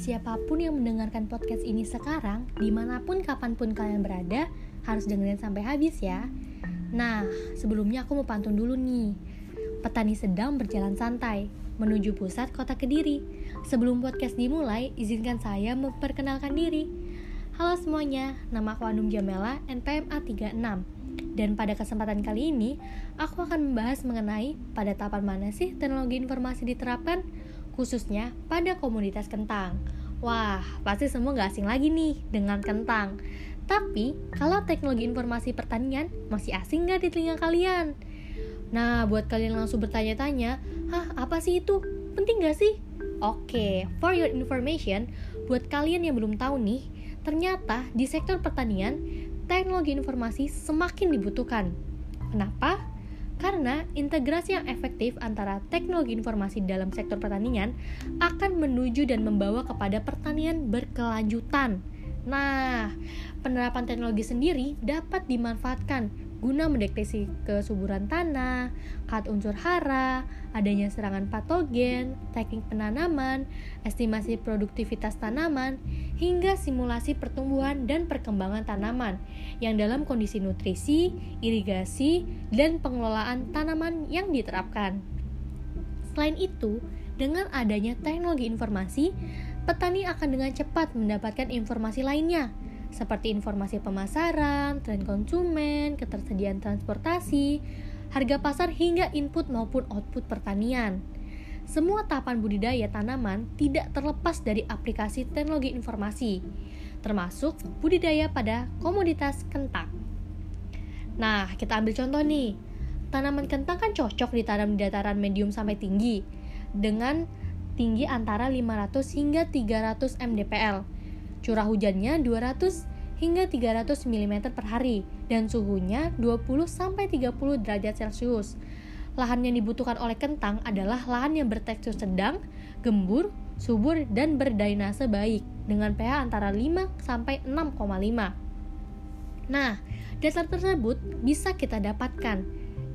siapapun yang mendengarkan podcast ini sekarang, dimanapun kapanpun kalian berada, harus dengerin sampai habis ya. Nah, sebelumnya aku mau pantun dulu nih. Petani sedang berjalan santai menuju pusat kota Kediri. Sebelum podcast dimulai, izinkan saya memperkenalkan diri. Halo semuanya, nama aku Anum Jamela, NPMA 36. Dan pada kesempatan kali ini, aku akan membahas mengenai pada tahapan mana sih teknologi informasi diterapkan, khususnya pada komunitas kentang. Wah, pasti semua gak asing lagi nih dengan kentang. Tapi, kalau teknologi informasi pertanian, masih asing gak di telinga kalian? Nah, buat kalian langsung bertanya-tanya, hah, apa sih itu? Penting gak sih? Oke, for your information, buat kalian yang belum tahu nih, ternyata di sektor pertanian, teknologi informasi semakin dibutuhkan. Kenapa? Karena integrasi yang efektif antara teknologi informasi dalam sektor pertanian akan menuju dan membawa kepada pertanian berkelanjutan. Nah, penerapan teknologi sendiri dapat dimanfaatkan guna mendeteksi kesuburan tanah, kad unsur hara, adanya serangan patogen, teknik penanaman, estimasi produktivitas tanaman, hingga simulasi pertumbuhan dan perkembangan tanaman yang dalam kondisi nutrisi, irigasi, dan pengelolaan tanaman yang diterapkan. Selain itu, dengan adanya teknologi informasi, petani akan dengan cepat mendapatkan informasi lainnya, seperti informasi pemasaran, tren konsumen, ketersediaan transportasi, harga pasar hingga input maupun output pertanian. Semua tahapan budidaya tanaman tidak terlepas dari aplikasi teknologi informasi, termasuk budidaya pada komoditas kentang. Nah, kita ambil contoh nih. Tanaman kentang kan cocok ditanam di dataran medium sampai tinggi, dengan tinggi antara 500 hingga 300 mdpl. Curah hujannya 200 hingga 300 mm per hari dan suhunya 20-30 derajat Celcius. Lahan yang dibutuhkan oleh kentang adalah lahan yang bertekstur sedang, gembur, subur, dan berdrainase baik dengan pH antara 5 sampai 6,5. Nah, dasar tersebut bisa kita dapatkan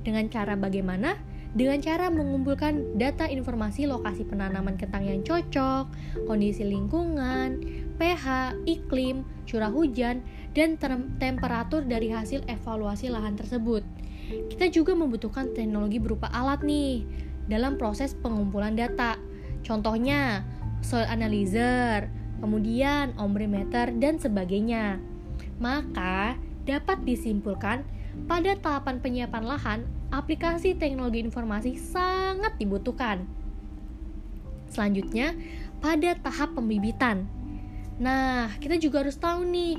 dengan cara bagaimana? Dengan cara mengumpulkan data informasi lokasi penanaman kentang yang cocok, kondisi lingkungan, pH, iklim, curah hujan, dan temperatur dari hasil evaluasi lahan tersebut. Kita juga membutuhkan teknologi berupa alat nih dalam proses pengumpulan data. Contohnya, soil analyzer, kemudian ombremeter, dan sebagainya. Maka, dapat disimpulkan pada tahapan penyiapan lahan, aplikasi teknologi informasi sangat dibutuhkan. Selanjutnya, pada tahap pembibitan. Nah, kita juga harus tahu nih,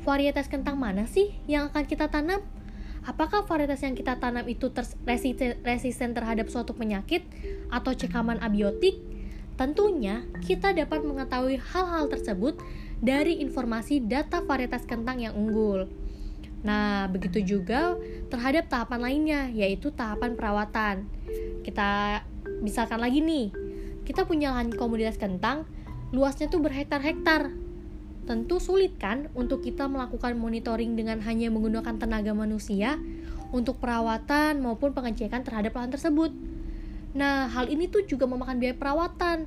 varietas kentang mana sih yang akan kita tanam? Apakah varietas yang kita tanam itu resisten terhadap suatu penyakit atau cekaman abiotik? Tentunya, kita dapat mengetahui hal-hal tersebut dari informasi data varietas kentang yang unggul. Nah, begitu juga terhadap tahapan lainnya, yaitu tahapan perawatan. Kita misalkan lagi nih, kita punya lahan komoditas kentang, luasnya tuh berhektar-hektar. Tentu sulit kan untuk kita melakukan monitoring dengan hanya menggunakan tenaga manusia untuk perawatan maupun pengecekan terhadap lahan tersebut. Nah, hal ini tuh juga memakan biaya perawatan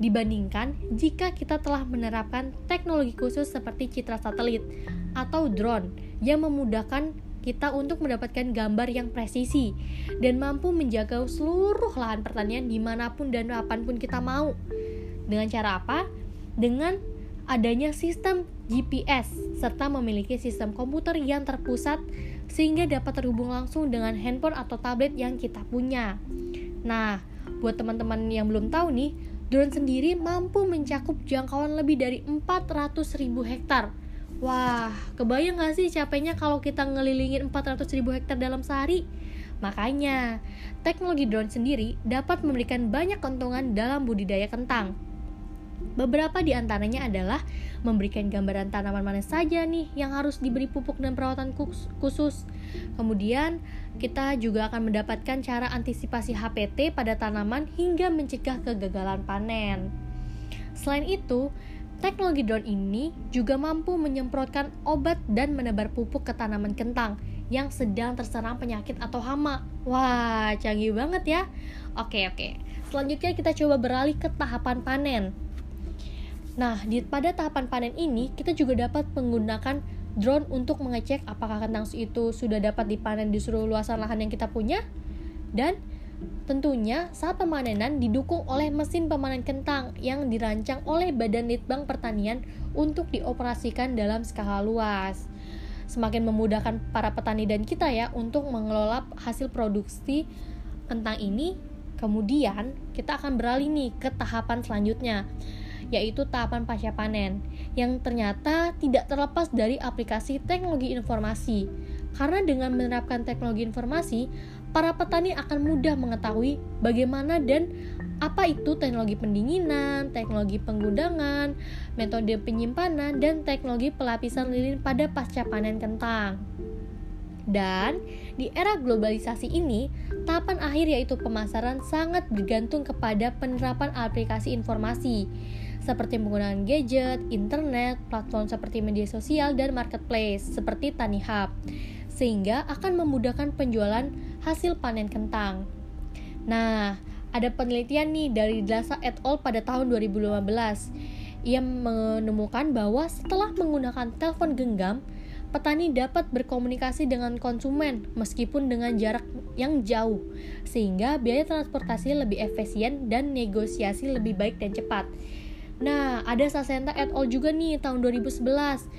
dibandingkan jika kita telah menerapkan teknologi khusus seperti citra satelit atau drone yang memudahkan kita untuk mendapatkan gambar yang presisi dan mampu menjaga seluruh lahan pertanian dimanapun dan kapanpun kita mau. Dengan cara apa? Dengan adanya sistem GPS serta memiliki sistem komputer yang terpusat sehingga dapat terhubung langsung dengan handphone atau tablet yang kita punya. Nah, buat teman-teman yang belum tahu nih, drone sendiri mampu mencakup jangkauan lebih dari 400.000 hektar. Wah, kebayang gak sih capeknya kalau kita ngelilingin 400.000 hektar dalam sehari? Makanya, teknologi drone sendiri dapat memberikan banyak keuntungan dalam budidaya kentang. Beberapa di antaranya adalah memberikan gambaran tanaman mana saja nih yang harus diberi pupuk dan perawatan khusus. Kemudian, kita juga akan mendapatkan cara antisipasi HPT pada tanaman hingga mencegah kegagalan panen. Selain itu, teknologi drone ini juga mampu menyemprotkan obat dan menebar pupuk ke tanaman kentang yang sedang terserang penyakit atau hama. Wah, canggih banget ya. Oke. Selanjutnya kita coba beralih ke tahapan panen. Nah, pada tahapan panen ini kita juga dapat menggunakan drone untuk mengecek apakah kentang itu sudah dapat dipanen di seluruh luasan lahan yang kita punya, dan tentunya saat pemanenan didukung oleh mesin pemanen kentang yang dirancang oleh Badan Litbang Pertanian untuk dioperasikan dalam skala luas. Semakin memudahkan para petani dan kita ya untuk mengelola hasil produksi kentang ini. Kemudian kita akan beralih nih ke tahapan selanjutnya, yaitu tahapan pasca panen, yang ternyata tidak terlepas dari aplikasi teknologi informasi. Karena dengan menerapkan teknologi informasi, para petani akan mudah mengetahui bagaimana dan apa itu teknologi pendinginan, teknologi penggudangan, metode penyimpanan, dan teknologi pelapisan lilin pada pasca panen kentang. Dan di era globalisasi ini, tahapan akhir yaitu pemasaran sangat bergantung kepada penerapan aplikasi informasi seperti penggunaan gadget, internet, platform seperti media sosial, dan marketplace seperti TaniHub, sehingga akan memudahkan penjualan hasil panen kentang. Nah, ada penelitian nih dari Dasa et al. Pada tahun 2015. Ia menemukan bahwa setelah menggunakan telepon genggam, petani dapat berkomunikasi dengan konsumen meskipun dengan jarak yang jauh, sehingga biaya transportasi lebih efisien dan negosiasi lebih baik dan cepat. Nah, ada Sasenta et al. Juga nih tahun 2011.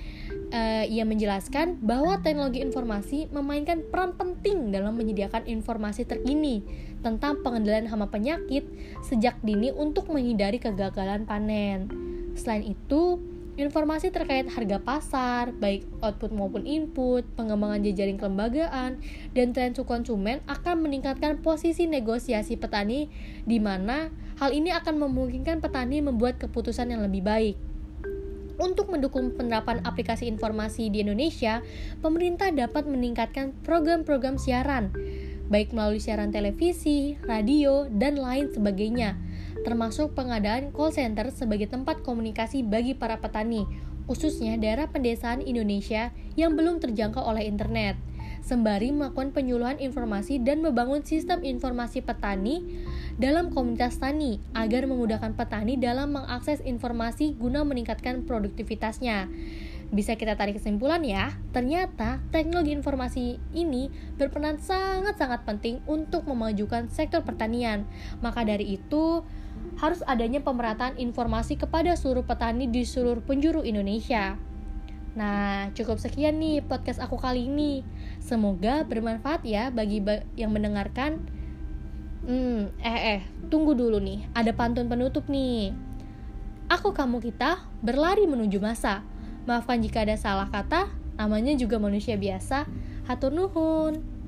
Ia menjelaskan bahwa teknologi informasi memainkan peran penting dalam menyediakan informasi terkini tentang pengendalian hama penyakit sejak dini untuk menghindari kegagalan panen. Selain itu, informasi terkait harga pasar, baik output maupun input, pengembangan jejaring kelembagaan, dan tren suku konsumen akan meningkatkan posisi negosiasi petani, di mana hal ini akan memungkinkan petani membuat keputusan yang lebih baik. Untuk mendukung penerapan aplikasi informasi di Indonesia, pemerintah dapat meningkatkan program-program siaran, baik melalui siaran televisi, radio, dan lain sebagainya, termasuk pengadaan call center sebagai tempat komunikasi bagi para petani, khususnya daerah pedesaan Indonesia yang belum terjangkau oleh internet, sembari melakukan penyuluhan informasi dan membangun sistem informasi petani dalam komunitas tani agar memudahkan petani dalam mengakses informasi guna meningkatkan produktivitasnya. Bisa kita tarik kesimpulan ya, ternyata teknologi informasi ini berperan sangat-sangat penting untuk memajukan sektor pertanian. Maka dari itu, harus adanya pemerataan informasi kepada seluruh petani di seluruh penjuru Indonesia. Nah, cukup sekian nih podcast aku kali ini. Semoga bermanfaat ya bagi yang mendengarkan. Tunggu dulu nih, ada pantun penutup nih. Aku, kamu, kita berlari menuju masa. Maafkan jika ada salah kata, namanya juga manusia biasa. Hatur nuhun.